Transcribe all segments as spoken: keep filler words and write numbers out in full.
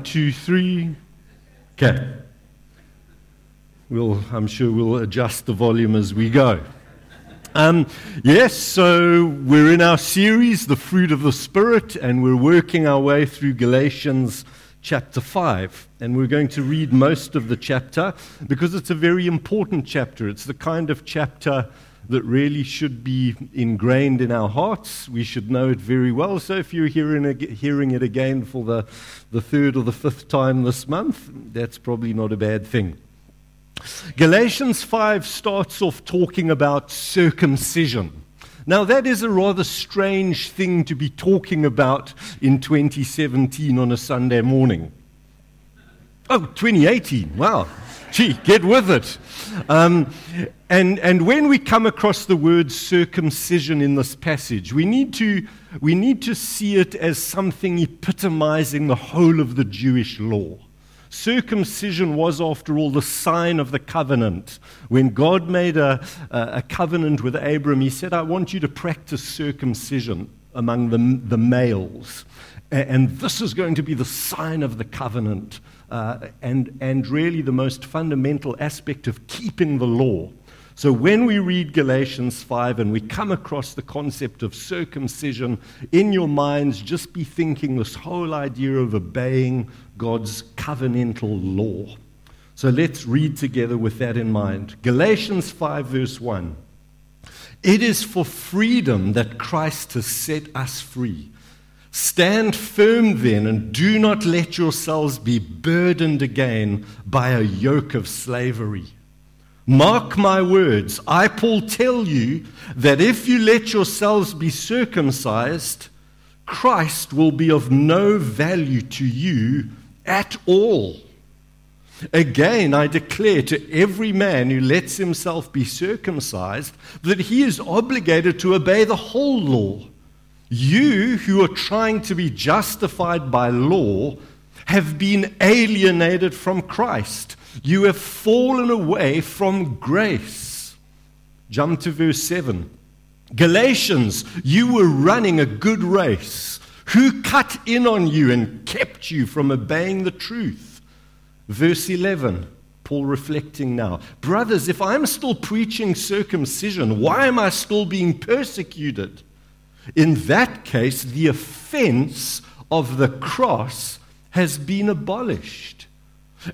One, two, three. Okay. We'll, I'm sure we'll adjust the volume as we go. Um, yes, so we're in our series, The Fruit of the Spirit, and we're working our way through Galatians chapter five. And we're going to read most of the chapter because it's a very important chapter. It's the kind of chapter that really should be ingrained in our hearts. We should know it very well. So if you're hearing hearing it again for the, the third or the fifth time this month, that's probably not a bad thing. Galatians five starts off talking about circumcision. Now, that is a rather strange thing to be talking about in twenty seventeen on a Sunday morning. Oh, twenty eighteen, wow. Gee, get with it. Um, and and when we come across the word circumcision in this passage, we need to we need to see it as something epitomizing the whole of the Jewish law. Circumcision was, after all, the sign of the covenant. When God made a, a covenant with Abram, he said, I want you to practice circumcision among the, the males. And this is going to be the sign of the covenant. Uh, and, and really the most fundamental aspect of keeping the law. So when we read Galatians five and we come across the concept of circumcision, in your minds just be thinking this whole idea of obeying God's covenantal law. So let's read together with that in mind. Galatians five verse one. It is for freedom that Christ has set us free. Stand firm then, and do not let yourselves be burdened again by a yoke of slavery. Mark my words, I, Paul, tell you that if you let yourselves be circumcised, Christ will be of no value to you at all. Again, I declare to every man who lets himself be circumcised that he is obligated to obey the whole law. You who are trying to be justified by law have been alienated from Christ. You have fallen away from grace. Jump to verse seven. Galatians, you were running a good race. Who cut in on you and kept you from obeying the truth? Verse eleven. Paul reflecting now. Brothers, if I'm still preaching circumcision, why am I still being persecuted? In that case, the offense of the cross has been abolished.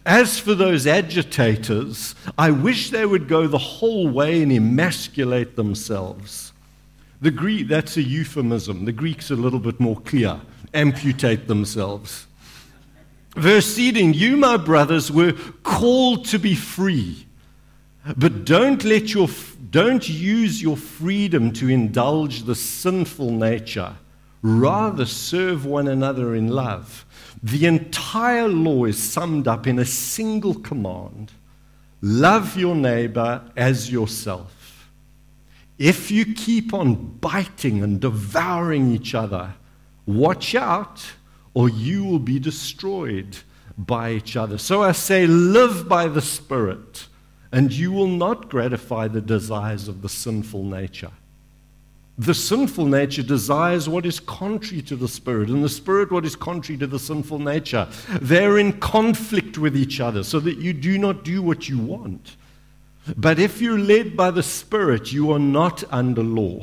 As for those agitators, I wish they would go the whole way and emasculate themselves. The Greek, that's a euphemism. The Greek's a little bit more clear. Amputate themselves. Verse eighteen, you, my brothers, were called to be free, but don't let your Don't use your freedom to indulge the sinful nature. Rather, serve one another in love. The entire law is summed up in a single command. Love your neighbor as yourself. If you keep on biting and devouring each other, watch out, or you will be destroyed by each other. So I say, live by the Spirit, and you will not gratify the desires of the sinful nature. The sinful nature desires what is contrary to the Spirit, and the Spirit what is contrary to the sinful nature. They're in conflict with each other so that you do not do what you want. But if you're led by the Spirit, you are not under law.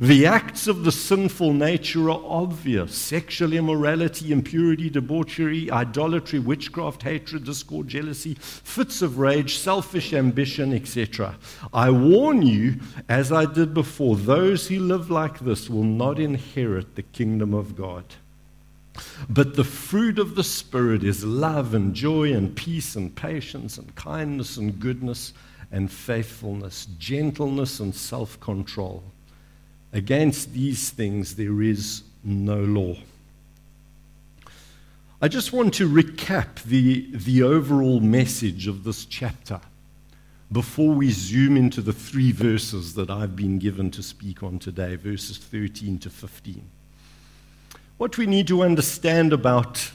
The acts of the sinful nature are obvious. Sexual immorality, impurity, debauchery, idolatry, witchcraft, hatred, discord, jealousy, fits of rage, selfish ambition, et cetera. I warn you, as I did before, those who live like this will not inherit the kingdom of God. But the fruit of the Spirit is love and joy and peace and patience and kindness and goodness and faithfulness, gentleness and self-control. Against these things there is no law. I just want to recap the, the overall message of this chapter before we zoom into the three verses that I've been given to speak on today, verses thirteen to fifteen. What we need to understand about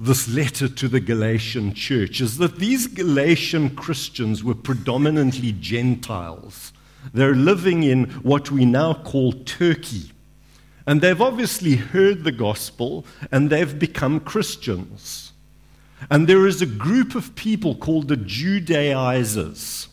this letter to the Galatian church is that these Galatian Christians were predominantly Gentiles. They're living in what we now call Turkey. And they've obviously heard the gospel, and they've become Christians. And there is a group of people called the Judaizers,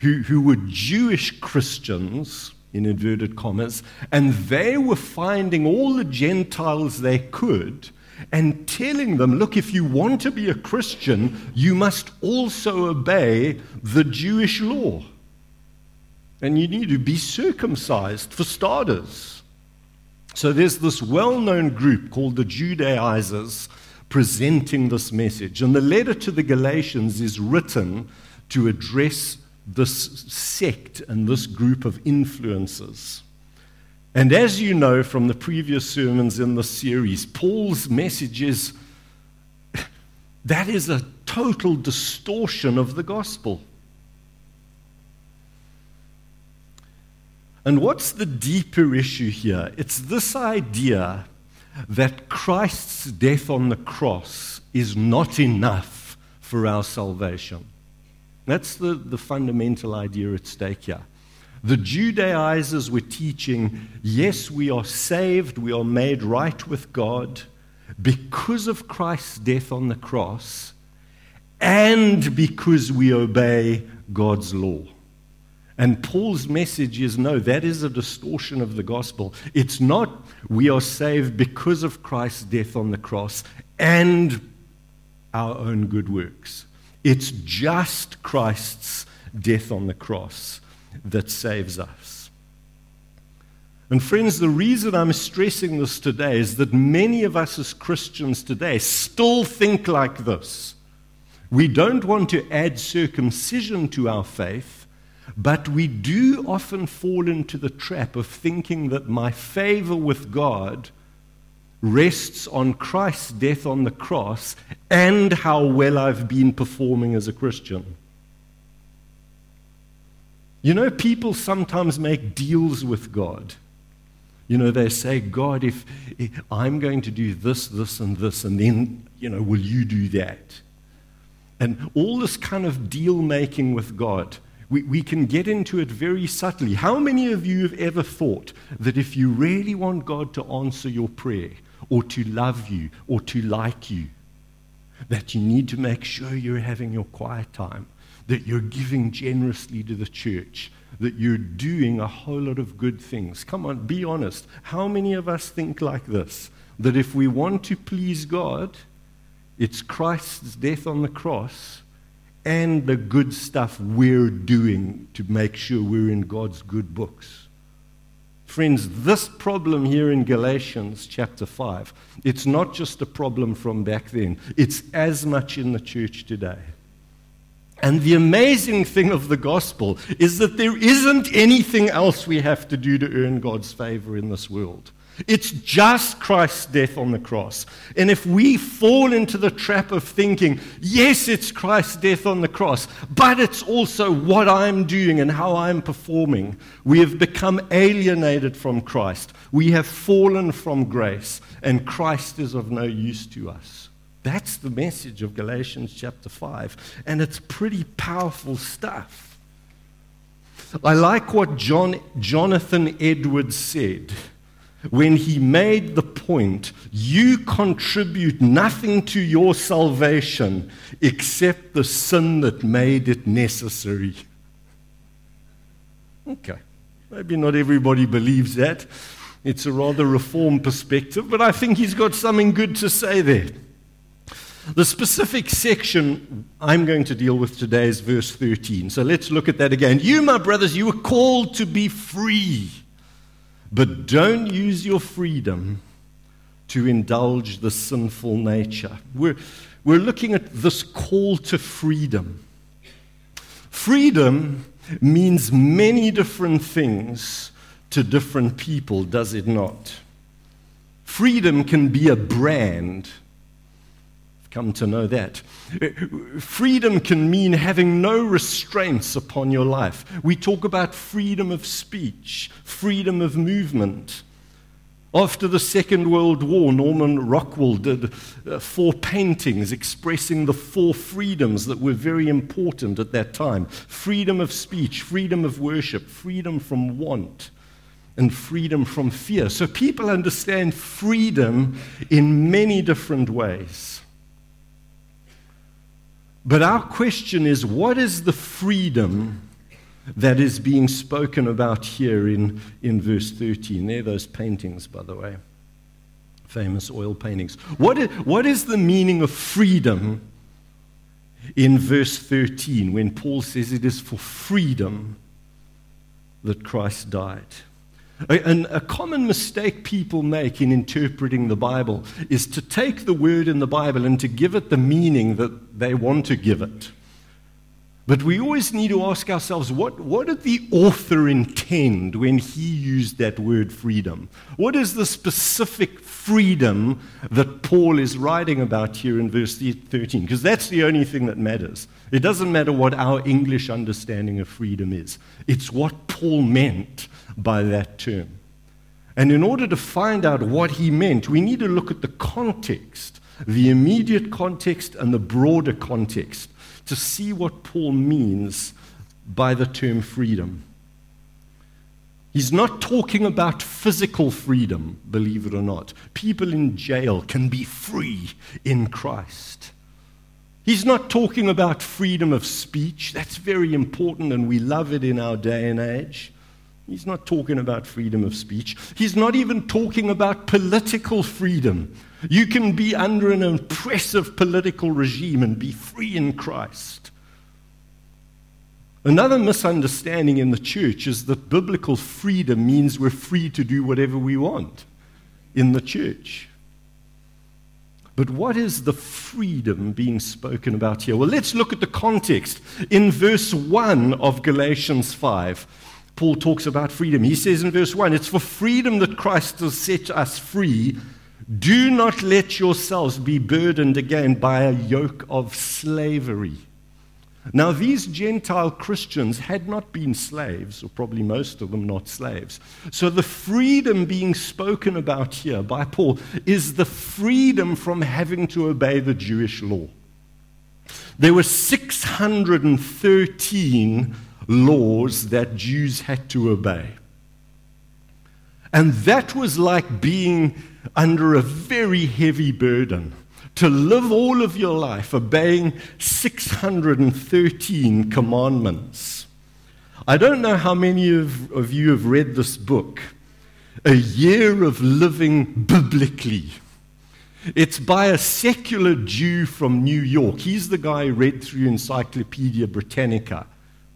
who, who were Jewish Christians, in inverted commas, and they were finding all the Gentiles they could and telling them, look, if you want to be a Christian, you must also obey the Jewish law. And you need to be circumcised, for starters. So there's this well-known group called the Judaizers presenting this message. And the letter to the Galatians is written to address this sect and this group of influences. And as you know from the previous sermons in this series, Paul's message is that is a total distortion of the gospel. And what's the deeper issue here? It's this idea that Christ's death on the cross is not enough for our salvation. That's the, the fundamental idea at stake here. The Judaizers were teaching, yes, we are saved, we are made right with God because of Christ's death on the cross and because we obey God's law. And Paul's message is, no, that is a distortion of the gospel. It's not we are saved because of Christ's death on the cross and our own good works. It's just Christ's death on the cross that saves us. And friends, the reason I'm stressing this today is that many of us as Christians today still think like this. We don't want to add circumcision to our faith, but we do often fall into the trap of thinking that my favor with God rests on Christ's death on the cross and how well I've been performing as a Christian. You know, people sometimes make deals with God. You know, they say, God, if, if I'm going to do this, this, and this, and then, you know, will you do that? And all this kind of deal-making with God, we, we can get into it very subtly. How many of you have ever thought that if you really want God to answer your prayer, or to love you, or to like you, that you need to make sure you're having your quiet time, that you're giving generously to the church, that you're doing a whole lot of good things? Come on, be honest. How many of us think like this? That if we want to please God, it's Christ's death on the cross and the good stuff we're doing to make sure we're in God's good books. Friends, this problem here in Galatians chapter five, it's not just a problem from back then. It's as much in the church today. And the amazing thing of the gospel is that there isn't anything else we have to do to earn God's favor in this world. It's just Christ's death on the cross. And if we fall into the trap of thinking, yes, it's Christ's death on the cross, but it's also what I'm doing and how I'm performing, we have become alienated from Christ. We have fallen from grace, and Christ is of no use to us. That's the message of Galatians chapter five, and it's pretty powerful stuff. I like what John, Jonathan Edwards said when he made the point, you contribute nothing to your salvation except the sin that made it necessary. Okay, maybe not everybody believes that. It's a rather reformed perspective, but I think he's got something good to say there. The specific section I'm going to deal with today is verse thirteen. So let's look at that again. You, my brothers, you were called to be free, but don't use your freedom to indulge the sinful nature. We're, we're looking at this call to freedom. Freedom means many different things to different people, does it not? Freedom can be a brand. Come to know that. Freedom can mean having no restraints upon your life. We talk about freedom of speech, freedom of movement. After the Second World War, Norman Rockwell did uh, four paintings expressing the four freedoms that were very important at that time. Freedom of speech, freedom of worship, freedom from want, and freedom from fear. So people understand freedom in many different ways. But our question is, what is the freedom that is being spoken about here in, in verse thirteen? They're those paintings, by the way, famous oil paintings. What is, what is the meaning of freedom in verse thirteen when Paul says it is for freedom that Christ died? And a common mistake people make in interpreting the Bible is to take the word in the Bible and to give it the meaning that they want to give it. But we always need to ask ourselves, what, what did the author intend when he used that word freedom? What is the specific freedom that Paul is writing about here in verse thirteen? Because that's the only thing that matters. It doesn't matter what our English understanding of freedom is. It's what Paul meant by that term. And in order to find out what he meant, we need to look at the context, the immediate context and the broader context, to see what Paul means by the term freedom. He's not talking about physical freedom, believe it or not. People in jail can be free in Christ. He's not talking about freedom of speech. That's very important, and we love it in our day and age. He's not talking about freedom of speech. He's not even talking about political freedom. You can be under an oppressive political regime and be free in Christ. Another misunderstanding in the church is that biblical freedom means we're free to do whatever we want in the church. But what is the freedom being spoken about here? Well, let's look at the context. In verse one of Galatians five, Paul talks about freedom. He says in verse one, it's for freedom that Christ has set us free. Do not let yourselves be burdened again by a yoke of slavery. Now, these Gentile Christians had not been slaves, or probably most of them not slaves. So the freedom being spoken about here by Paul is the freedom from having to obey the Jewish law. There were six hundred thirteen laws that Jews had to obey. And that was like being under a very heavy burden. To live all of your life obeying six hundred thirteen commandments. I don't know how many of, of you have read this book, A Year of Living Biblically. It's by a secular Jew from New York. He's the guy who read through Encyclopedia Britannica,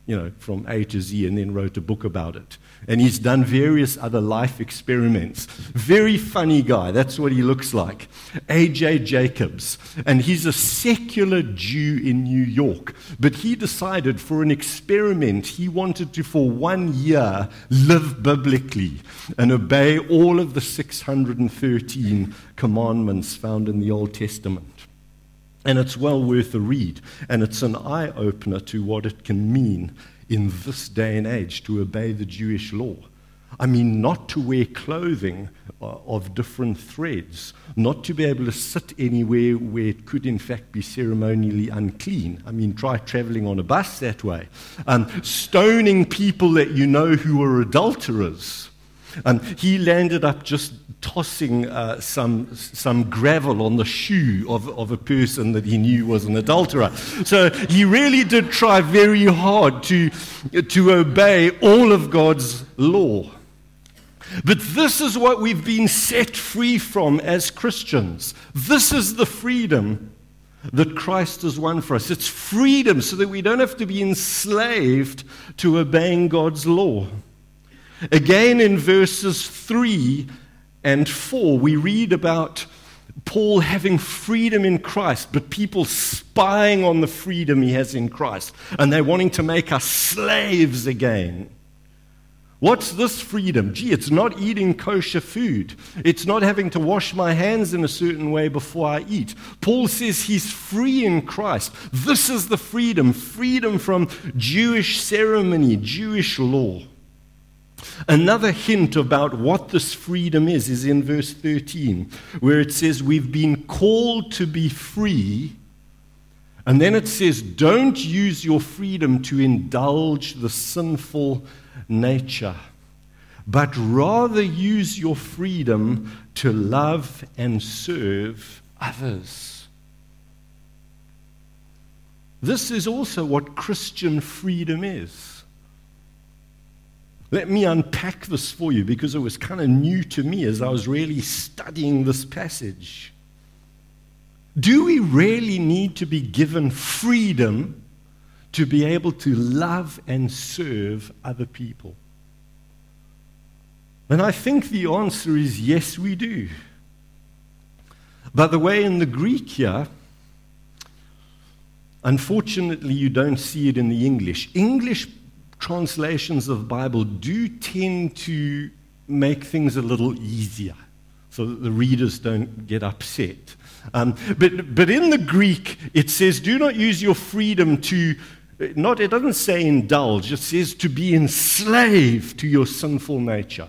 you know, from A to Z, and then wrote a book about it. And he's done various other life experiments. Very funny guy. That's what he looks like. A J Jacobs. And he's a secular Jew in New York. But he decided for an experiment, he wanted to, for one year, live biblically and obey all of the six hundred thirteen commandments found in the Old Testament. And it's well worth a read, and it's an eye-opener to what it can mean in this day and age to obey the Jewish law. I mean, not to wear clothing of different threads, not to be able to sit anywhere where it could, in fact, be ceremonially unclean. I mean, try traveling on a bus that way. Um, stoning people that you know who are adulterers. Um, he landed up just tossing uh, some some gravel on the shoe of, of a person that he knew was an adulterer. So he really did try very hard to, to obey all of God's law. But this is what we've been set free from as Christians. This is the freedom that Christ has won for us. It's freedom so that we don't have to be enslaved to obeying God's law. Again, in verses three and four, we read about Paul having freedom in Christ, but people spying on the freedom he has in Christ, and they're wanting to make us slaves again. What's this freedom? Gee, it's not eating kosher food. It's not having to wash my hands in a certain way before I eat. Paul says he's free in Christ. This is the freedom, freedom from Jewish ceremony, Jewish law. Another hint about what this freedom is is in verse thirteen, where it says we've been called to be free, and then it says don't use your freedom to indulge the sinful nature, but rather use your freedom to love and serve others. This is also what Christian freedom is. Let me unpack this for you, because it was kind of new to me as I was really studying this passage. Do we really need to be given freedom to be able to love and serve other people? And I think the answer is yes, we do. By the way, in the Greek here, unfortunately you don't see it in the English. English translations of the Bible do tend to make things a little easier, so that the readers don't get upset. Um, but, but in the Greek, it says, do not use your freedom to, not, it doesn't say indulge, it says to be enslaved to your sinful nature.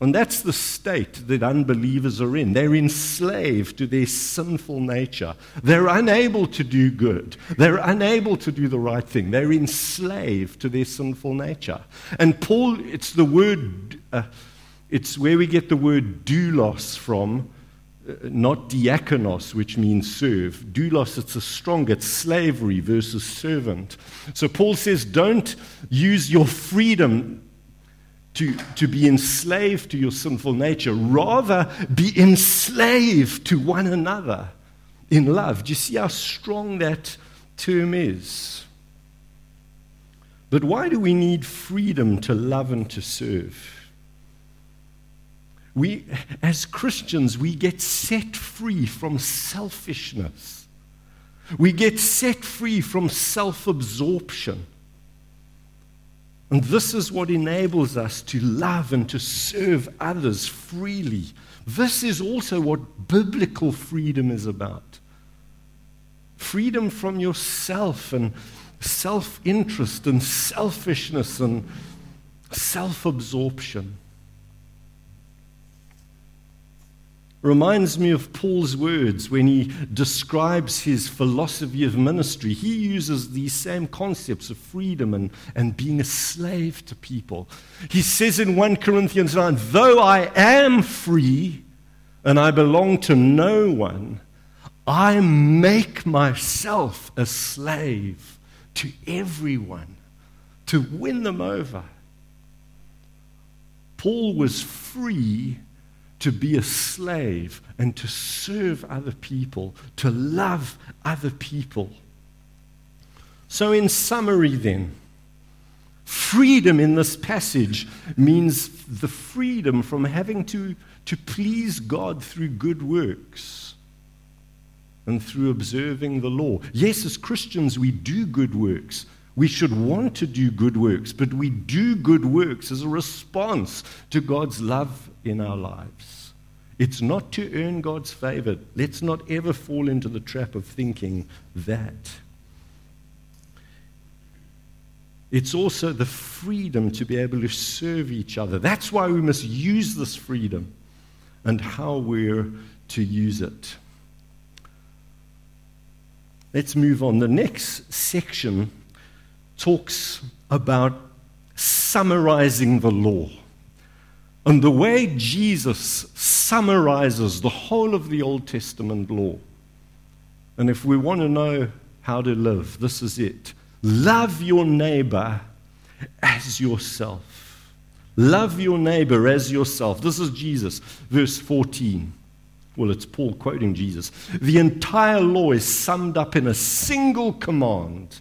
And that's the state that unbelievers are in. They're enslaved to their sinful nature. They're unable to do good. They're unable to do the right thing. They're enslaved to their sinful nature. And Paul, it's the word, uh, it's where we get the word doulos from, uh, not diakonos, which means serve. Doulos, it's a strong, it's slavery versus servant. So Paul says, don't use your freedom To, to be enslaved to your sinful nature. Rather, be enslaved to one another in love. Do you see how strong that term is? But why do we need freedom to love and to serve? We, as Christians, we get set free from selfishness. We get set free from self-absorption. And this is what enables us to love and to serve others freely. This is also what biblical freedom is about. Freedom from yourself and self-interest and selfishness and self-absorption. Reminds me of Paul's words when he describes his philosophy of ministry. He uses these same concepts of freedom and, and being a slave to people. He says in First Corinthians nine, though I am free and I belong to no one, I make myself a slave to everyone to win them over. Paul was free to be a slave and to serve other people, to love other people. So in summary then, freedom in this passage means the freedom from having to, to please God through good works and through observing the law. Yes, as Christians we do good works. We should want to do good works, but we do good works as a response to God's love in our lives. It's not to earn God's favor. Let's not ever fall into the trap of thinking that. It's also the freedom to be able to serve each other. That's why we must use this freedom and how we're to use it. Let's move on. The next section talks about summarizing the law. And the way Jesus summarizes the whole of the Old Testament law, and if we want to know how to live, this is it. Love your neighbor as yourself. Love your neighbor as yourself. This is Jesus, verse fourteen. Well, it's Paul quoting Jesus. The entire law is summed up in a single command.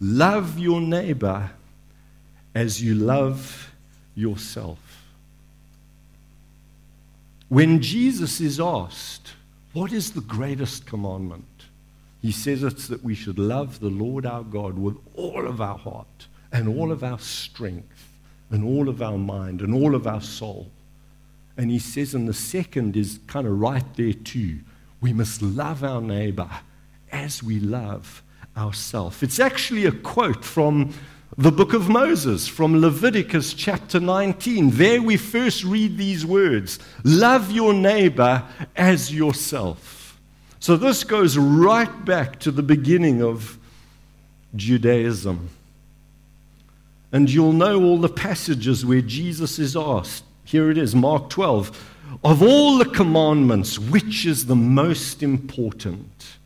Love your neighbor as you love yourself. When Jesus is asked, what is the greatest commandment? He says it's that we should love the Lord our God with all of our heart and all of our strength and all of our mind and all of our soul. And he says, and the second is kind of right there too. We must love our neighbor as we love ourselves. It's actually a quote from the book of Moses, from Leviticus chapter nineteen. There we first read these words, love your neighbor as yourself. So this goes right back to the beginning of Judaism. and you'll know all the passages where Jesus is asked. Here it is, Mark twelve. Of all the commandments, which is the most important?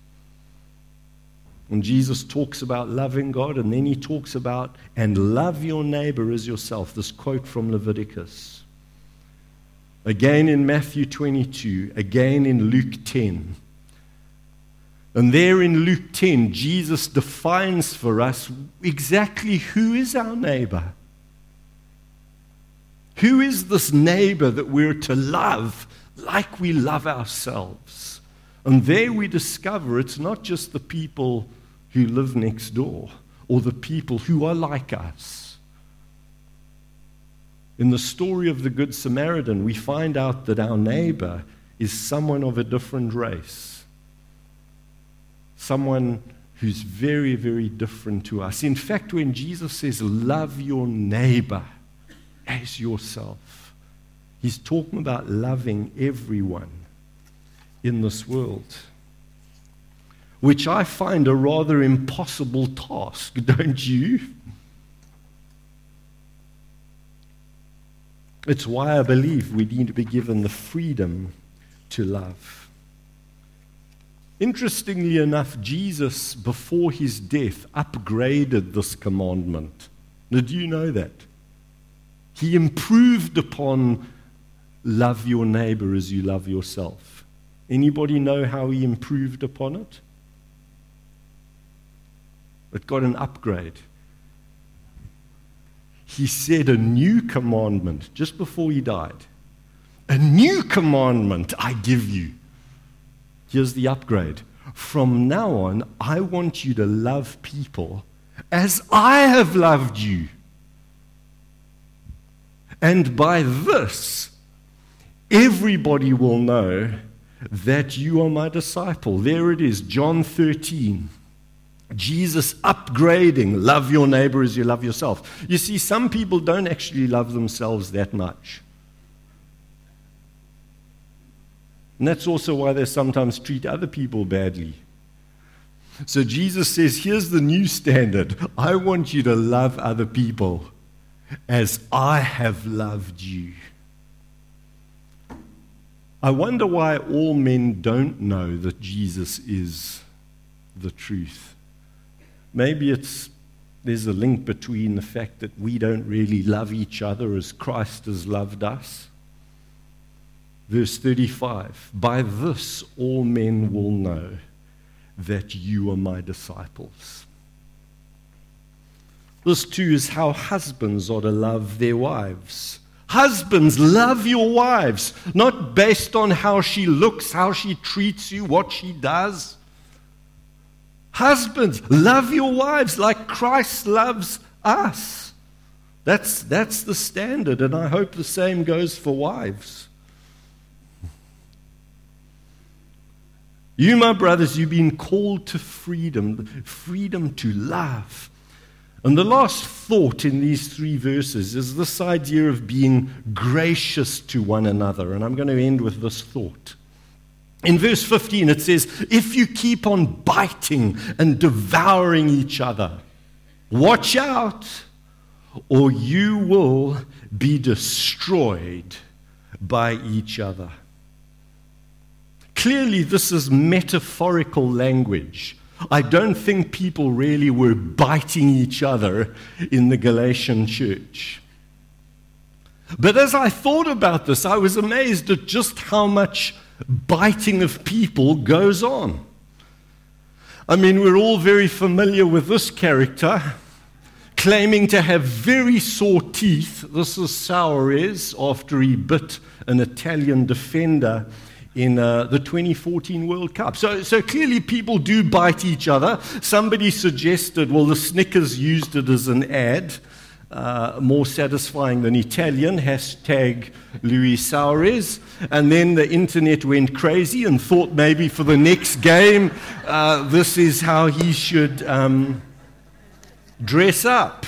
And Jesus talks about loving God, and then he talks about, and love your neighbor as yourself. This quote from Leviticus. Again in Matthew twenty-two, again in Luke ten. And there in Luke ten, Jesus defines for us exactly who is our neighbor. Who is this neighbor that we're to love like we love ourselves? And there we discover it's not just the people who live next door or the people who are like us. In the story of the Good Samaritan, we find out that our neighbor is someone of a different race, someone who's very, very different to us. In fact, when Jesus says, love your neighbor as yourself, he's talking about loving everyone in this world, which I find a rather impossible task, don't you? It's why I believe we need to be given the freedom to love. Interestingly enough, Jesus, before his death, upgraded this commandment. Did you know that? He improved upon love your neighbor as you love yourself. Anybody know how he improved upon it? It got an upgrade. He said a new commandment just before he died. A new commandment I give you. Here's the upgrade. From now on, I want you to love people as I have loved you. And by this, everybody will know that you are my disciple. There it is, John thirteen. Jesus upgrading, love your neighbor as you love yourself. You see, some people don't actually love themselves that much. And that's also why they sometimes treat other people badly. So Jesus says, here's the new standard. I want you to love other people as I have loved you. I wonder why all men don't know that Jesus is the truth. Maybe it's there's a link between the fact that we don't really love each other as Christ has loved us. Verse thirty-five, by this all men will know that you are my disciples. This too is how husbands are to love their wives. Husbands, love your wives, not based on how she looks, how she treats you, what she does. Husbands, love your wives like Christ loves us. That's, that's the standard, and I hope the same goes for wives. You, my brothers, you've been called to freedom, freedom to love. And the last thought in these three verses is this idea of being gracious to one another. And I'm going to end with this thought. In verse fifteen, it says, if you keep on biting and devouring each other, watch out, or you will be destroyed by each other. Clearly, this is metaphorical language. I don't think people really were biting each other in the Galatian church. But as I thought about this, I was amazed at just how much biting of people goes on. I mean, we're all very familiar with this character, claiming to have very sore teeth. This is Suarez after he bit an Italian defender in uh, the twenty fourteen World Cup. So, so clearly people do bite each other. Somebody suggested, well, the Snickers used it as an ad, uh, more satisfying than Italian, hashtag Luis Suarez. And then the internet went crazy and thought maybe for the next game, uh, this is how he should um, dress up.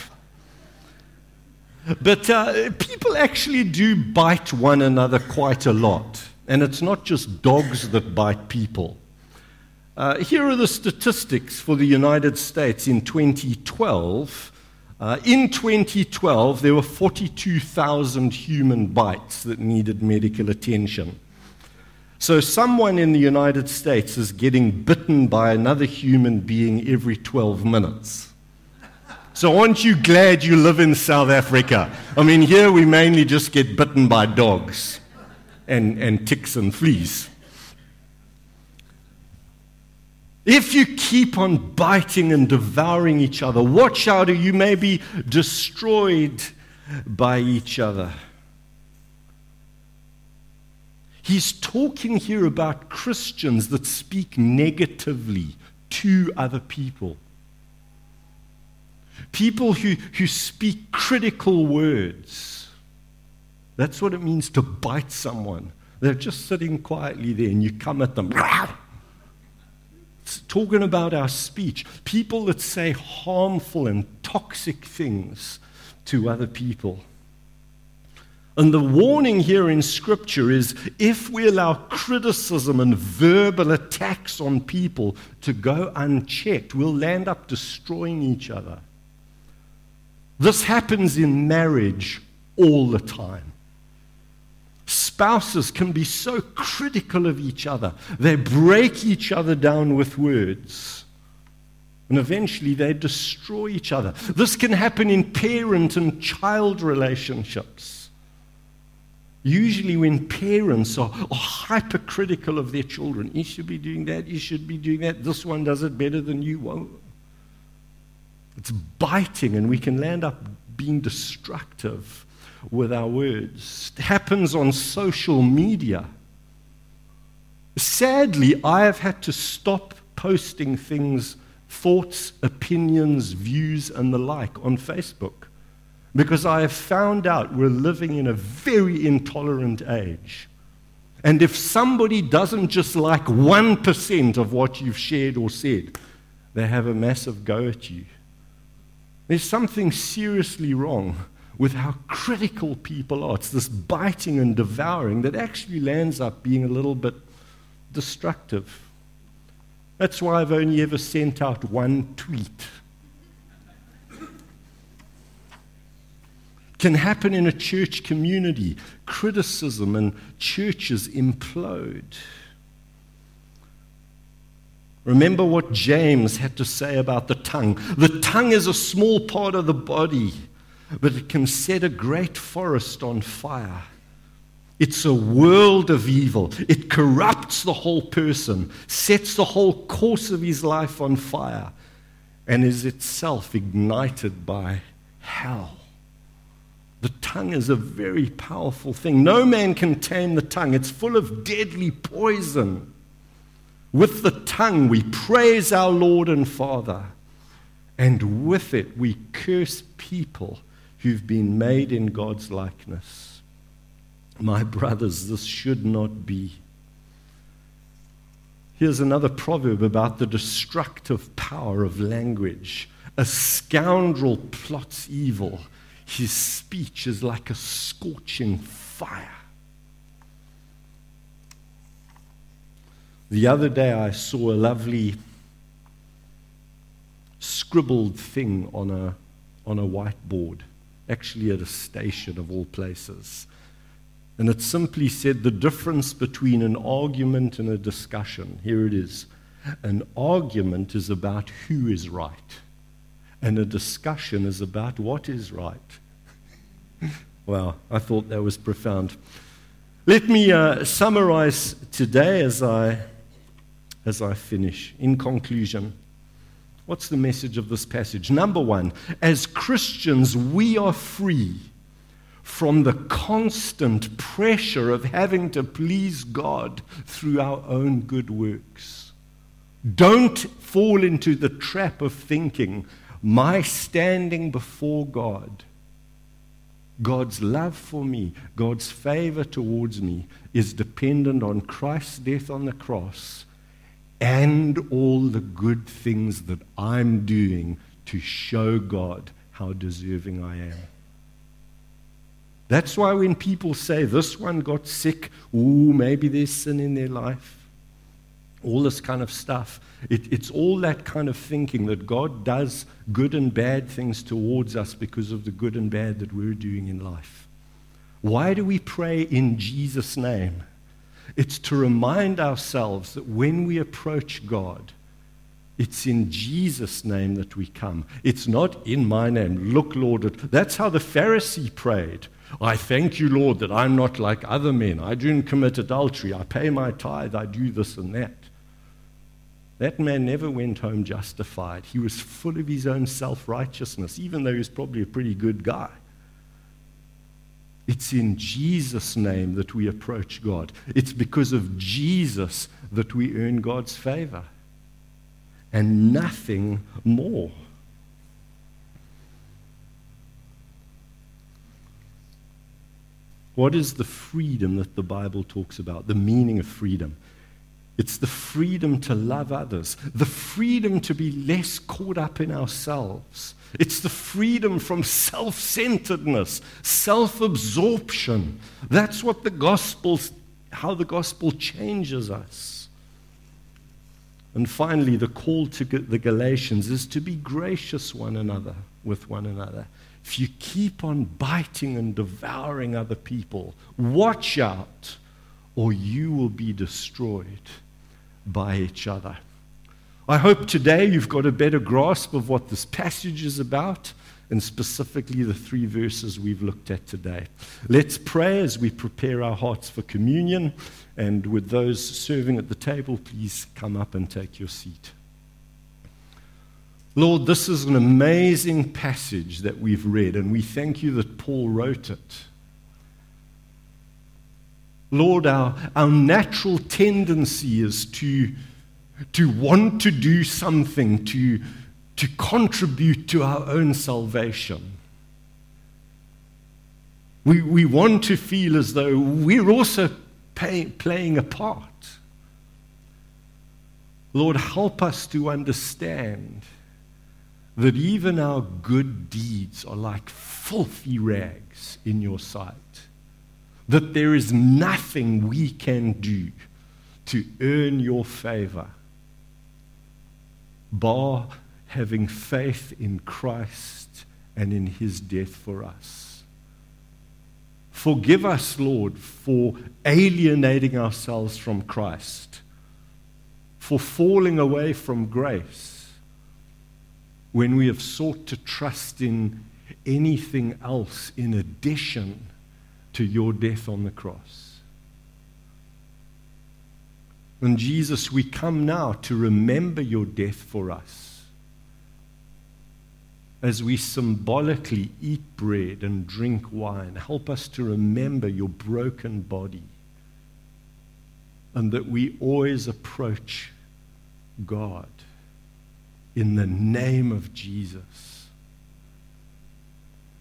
But uh, people actually do bite one another quite a lot. And it's not just dogs that bite people. Uh, here are the statistics for the United States in twenty twelve. Uh, in twenty twelve, there were forty-two thousand human bites that needed medical attention. So someone in the United States is getting bitten by another human being every twelve minutes. So aren't you glad you live in South Africa? I mean, here we mainly just get bitten by dogs and, and ticks and fleas. If you keep on biting and devouring each other, watch out or you may be destroyed by each other. He's talking here about Christians that speak negatively to other people. People who, who speak critical words. That's what it means to bite someone. They're just sitting quietly there and you come at them. It's talking about our speech. People that say harmful and toxic things to other people. And the warning here in Scripture is if we allow criticism and verbal attacks on people to go unchecked, we'll end up destroying each other. This happens in marriage all the time. Spouses can be so critical of each other. They break each other down with words. And eventually they destroy each other. This can happen in parent and child relationships. Usually when parents are, are hypercritical of their children, you should be doing that, you should be doing that, this one does it better than you won't. It's biting, and we can end up being destructive with our words. It happens on social media. Sadly, I have had to stop posting things, thoughts, opinions, views, and the like on Facebook because I have found out we're living in a very intolerant age. And if somebody doesn't just like one percent of what you've shared or said, they have a massive go at you. There's something seriously wrong with how critical people are. It's this biting and devouring that actually lands up being a little bit destructive. That's why I've only ever sent out one tweet. Can happen in a church community. Criticism and churches implode. Remember what James had to say about the tongue. The tongue is a small part of the body, but it can set a great forest on fire. It's a world of evil. It corrupts the whole person, sets the whole course of his life on fire, and is itself ignited by hell. The tongue is a very powerful thing. No man can tame the tongue. It's full of deadly poison. With the tongue we praise our Lord and Father. And with it, we curse people who've been made in God's likeness. My brothers, this should not be. Here's another proverb about the destructive power of language. A scoundrel plots evil. His speech is like a scorching fire. The other day I saw a lovely scribbled thing on a on a whiteboard, actually at a station of all places. And it simply said the difference between an argument and a discussion. Here it is. An argument is about who is right. And a discussion is about what is right. Wow, I thought that was profound. Let me uh, summarize today as I as I finish. In conclusion, what's the message of this passage? Number one, as Christians, we are free from the constant pressure of having to please God through our own good works. Don't fall into the trap of thinking, my standing before God, God's love for me, God's favor towards me, is dependent on Christ's death on the cross and all the good things that I'm doing to show God how deserving I am. That's why when people say, this one got sick, ooh, maybe there's sin in their life. all this kind of stuff. It, it's all that kind of thinking that God does good and bad things towards us because of the good and bad that we're doing in life. Why do we pray in Jesus' name? It's to remind ourselves that when we approach God, it's in Jesus' name that we come. It's not in my name. Look, Lord, that's how the Pharisee prayed. I thank you, Lord, that I'm not like other men. I didn't commit adultery. I pay my tithe. I do this and that. That man never went home justified. He was full of his own self-righteousness, even though he was probably a pretty good guy. It's in Jesus' name that we approach God. It's because of Jesus that we earn God's favor. And nothing more. What is the freedom that the Bible talks about? The meaning of freedom. It's the freedom to love others. The freedom to be less caught up in ourselves. It's the freedom from self-centeredness, self-absorption. That's what the gospel, how the gospel changes us. And finally, the call to the Galatians is to be gracious one another with one another. If you keep on biting and devouring other people, watch out, or you will be destroyed by each other. I hope today you've got a better grasp of what this passage is about, and specifically the three verses we've looked at today. Let's pray as we prepare our hearts for communion. And with those serving at the table, please come up and take your seat. Lord, this is an amazing passage that we've read, and we thank you that Paul wrote it. Lord, our, our natural tendency is to, to want to do something, to to contribute to our own salvation. We, we want to feel as though we're also pay, playing a part. Lord, help us to understand that even our good deeds are like filthy rags in your sight, that there is nothing we can do to earn your favor, bar having faith in Christ and in his death for us. Forgive us, Lord, for alienating ourselves from Christ, for falling away from grace when we have sought to trust in anything else in addition to your death on the cross. And Jesus, we come now to remember your death for us, as we symbolically eat bread and drink wine. Help us to remember your broken body, and that we always approach God in the name of Jesus.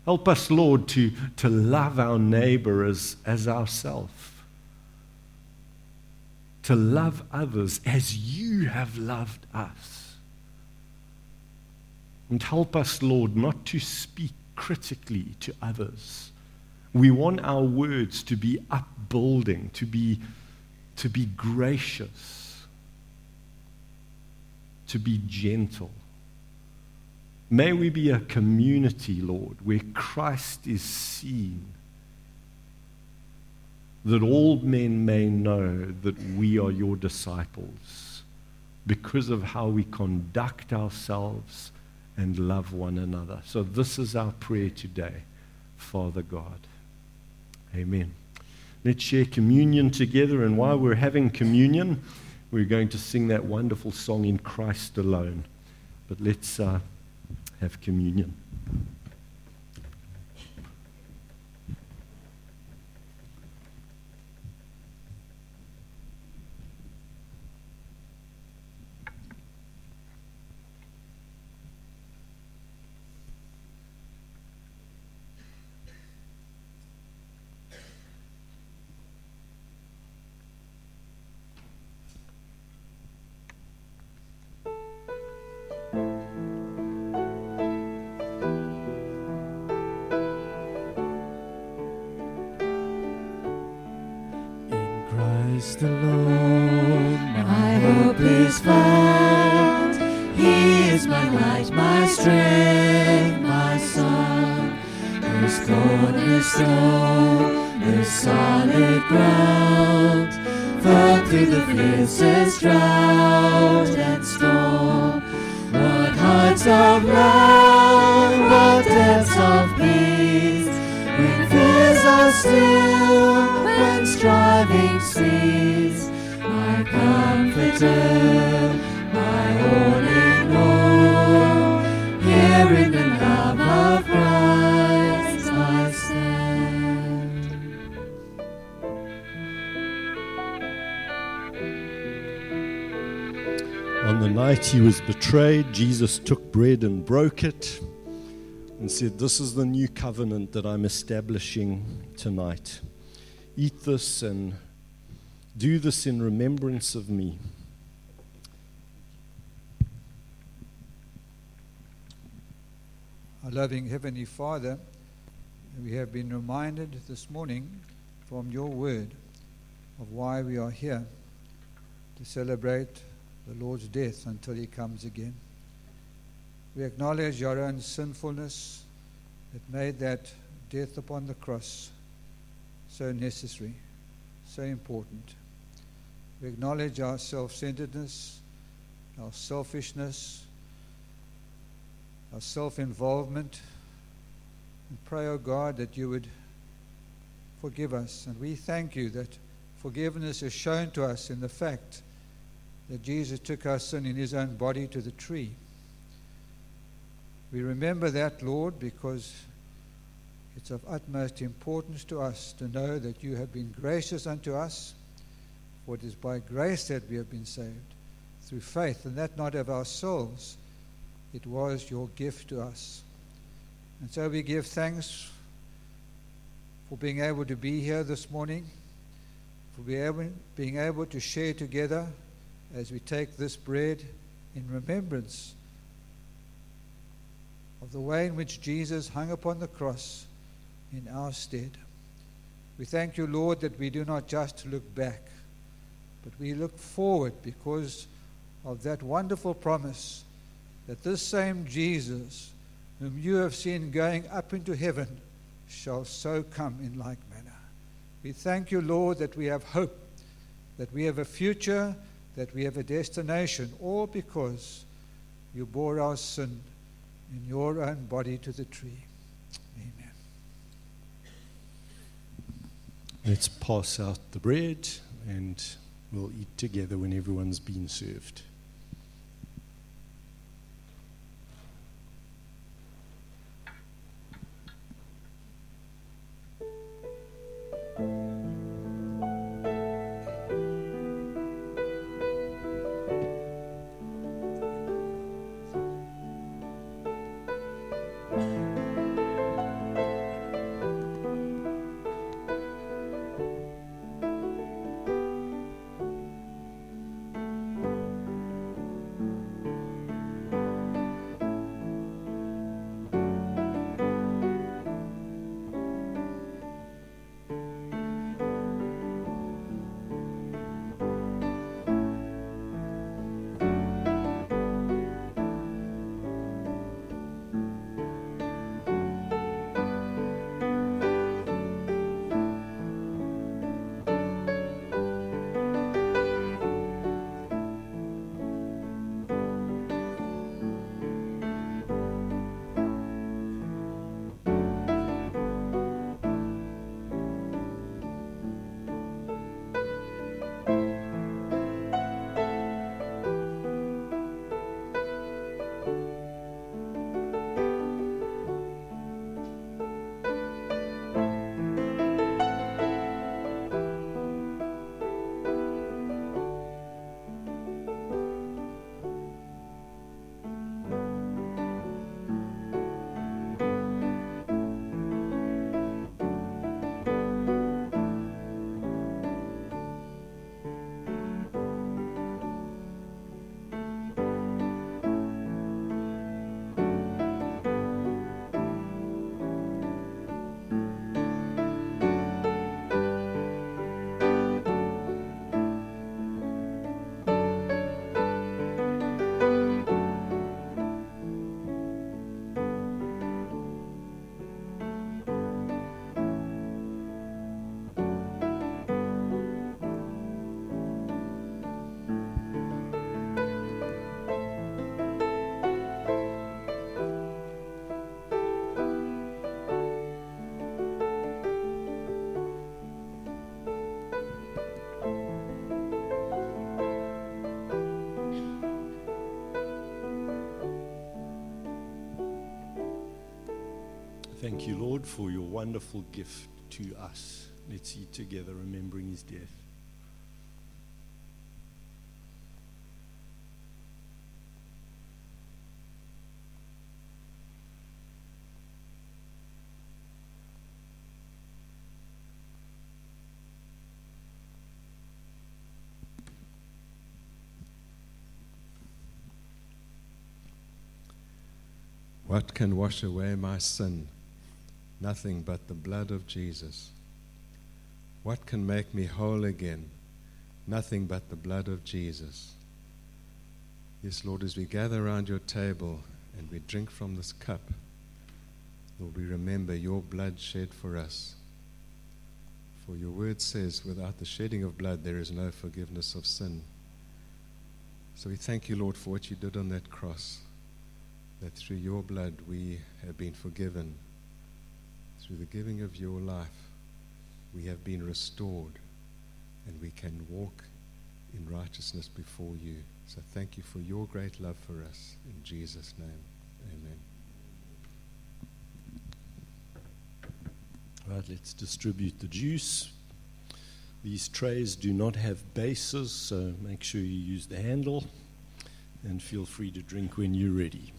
Help us, Lord, to, to love our neighbor as, as ourselves, to love others as you have loved us. And help us, Lord, not to speak critically to others. We want our words to be upbuilding, to be, to be gracious, to be gentle. May we be a community, Lord, where Christ is seen, that all men may know that we are your disciples because of how we conduct ourselves and love one another. So this is our prayer today, Father God. Amen. Let's share communion together, and while we're having communion, we're going to sing that wonderful song, In Christ Alone. But let's uh, have communion. Alone, my hope is found. He is my light, my strength, my song. His cornerstone, his solid ground. Fought through the fiercest drought and storm. What heights of love, what depths of peace. When fears are still, when striving cease. My comforter, my all in all, here in the love of Christ I stand. On the night he was betrayed, Jesus took bread and broke it and said, "This is the new covenant that I'm establishing tonight. Eat this and do this in remembrance of me." Our loving Heavenly Father, we have been reminded this morning from your word of why we are here, to celebrate the Lord's death until he comes again. We acknowledge our own sinfulness that made that death upon the cross so necessary, so important. We acknowledge our self-centeredness, our selfishness, our self-involvement, and pray, O God, that you would forgive us. And we thank you that forgiveness is shown to us in the fact that Jesus took our sin in his own body to the tree. We remember that, Lord, because it's of utmost importance to us to know that you have been gracious unto us. For it is by grace that we have been saved, through faith, and that not of ourselves. It was your gift to us. And so we give thanks for being able to be here this morning, for being able to share together as we take this bread in remembrance of the way in which Jesus hung upon the cross in our stead. We thank you, Lord, that we do not just look back, but we look forward because of that wonderful promise that this same Jesus, whom you have seen going up into heaven, shall so come in like manner. We thank you, Lord, that we have hope, that we have a future, that we have a destination, all because you bore our sin in your own body to the tree. Amen. Let's pass out the bread and we'll eat together when everyone's been served. Thank you, Lord, for your wonderful gift to us. Let's eat together, remembering his death. What can wash away my sin? Nothing but the blood of Jesus. What can make me whole again? Nothing but the blood of Jesus. Yes, Lord, as we gather around your table and we drink from this cup, Lord, we remember your blood shed for us. For your word says, without the shedding of blood, there is no forgiveness of sin. So we thank you, Lord, for what you did on that cross. That through your blood we have been forgiven. Through the giving of your life, we have been restored and we can walk in righteousness before you. So thank you for your great love for us. In Jesus' name, amen. All right, let's distribute the juice. These trays do not have bases, so make sure you use the handle and feel free to drink when you're ready.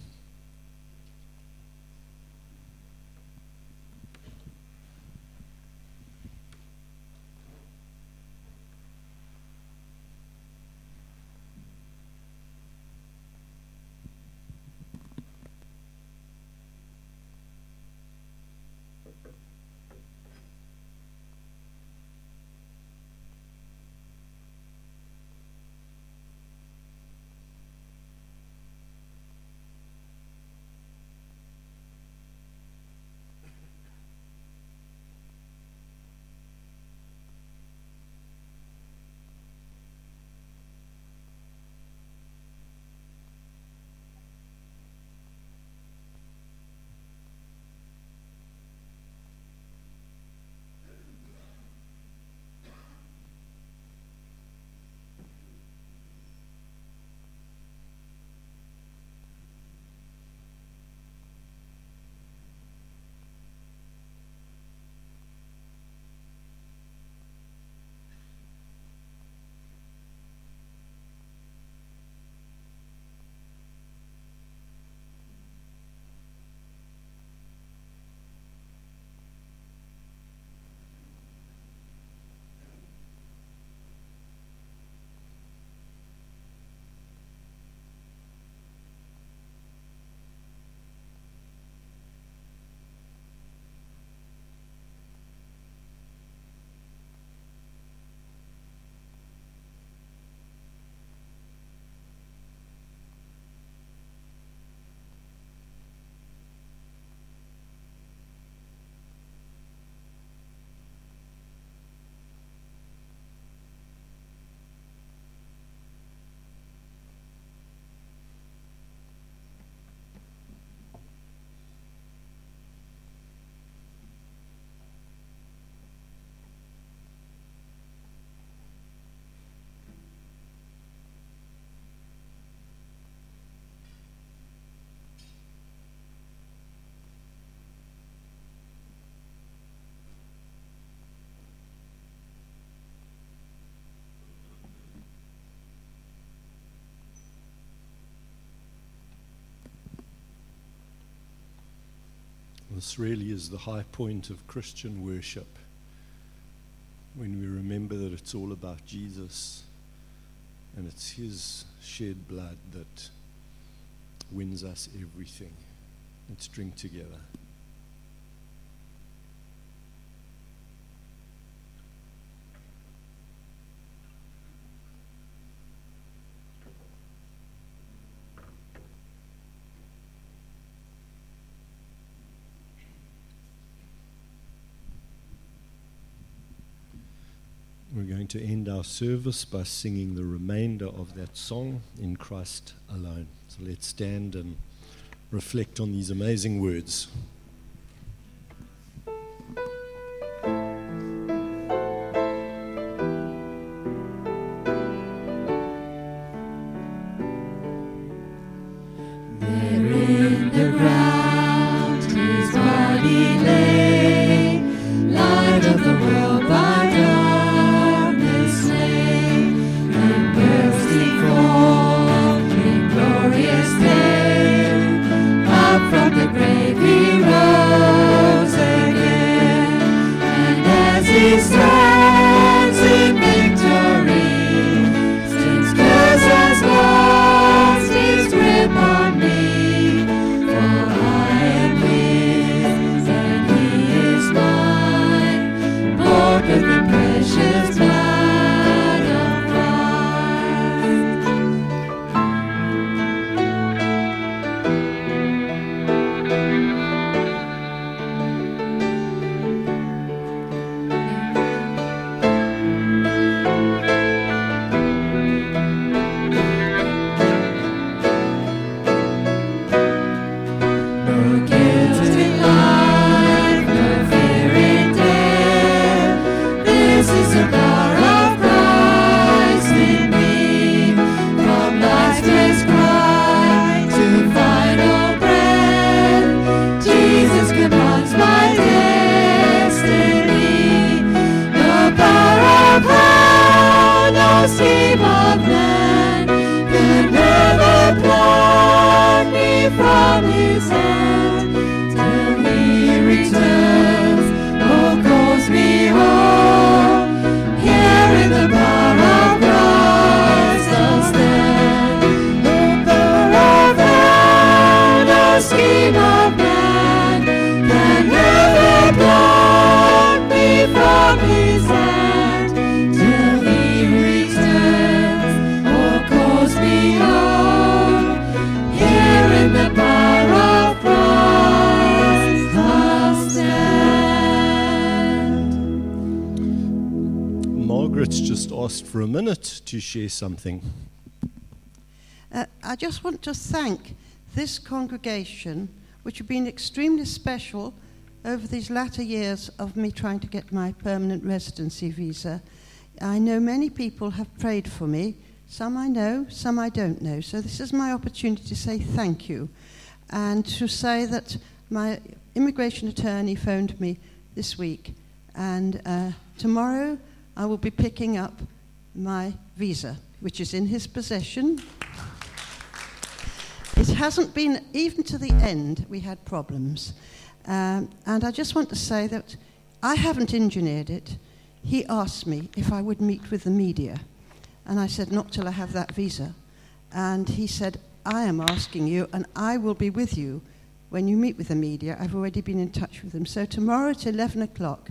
This really is the high point of Christian worship, when we remember that it's all about Jesus and it's his shed blood that wins us everything. Let's drink together. To end our service by singing the remainder of that song, In Christ Alone. So let's stand and reflect on these amazing words. There in the ground his body she stands in victory, since curse has lost his grip on me. For I am his and he is mine, bought with the precious blood of Christ. For a minute to share something. Uh, I just want to thank this congregation, which have been extremely special over these latter years of me trying to get my permanent residency visa. I know many people have prayed for me. Some I know, some I don't know. So this is my opportunity to say thank you, and to say that my immigration attorney phoned me this week, and uh, tomorrow I will be picking up my visa, which is in his possession. It hasn't been, even to the end, we had problems. Um, and I just want to say that I haven't engineered it. He asked me if I would meet with the media. And I said, not till I have that visa. And he said, I am asking you, and I will be with you when you meet with the media. I've already been in touch with them. So tomorrow at eleven o'clock,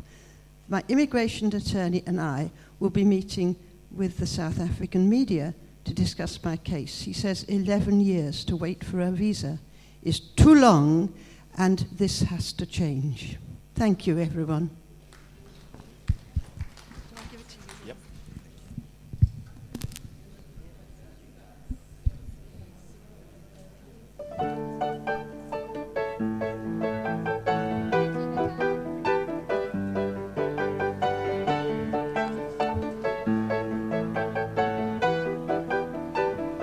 my immigration attorney and I will be meeting with the South African media to discuss my case. He says eleven years to wait for a visa is too long, and this has to change. Thank you, everyone.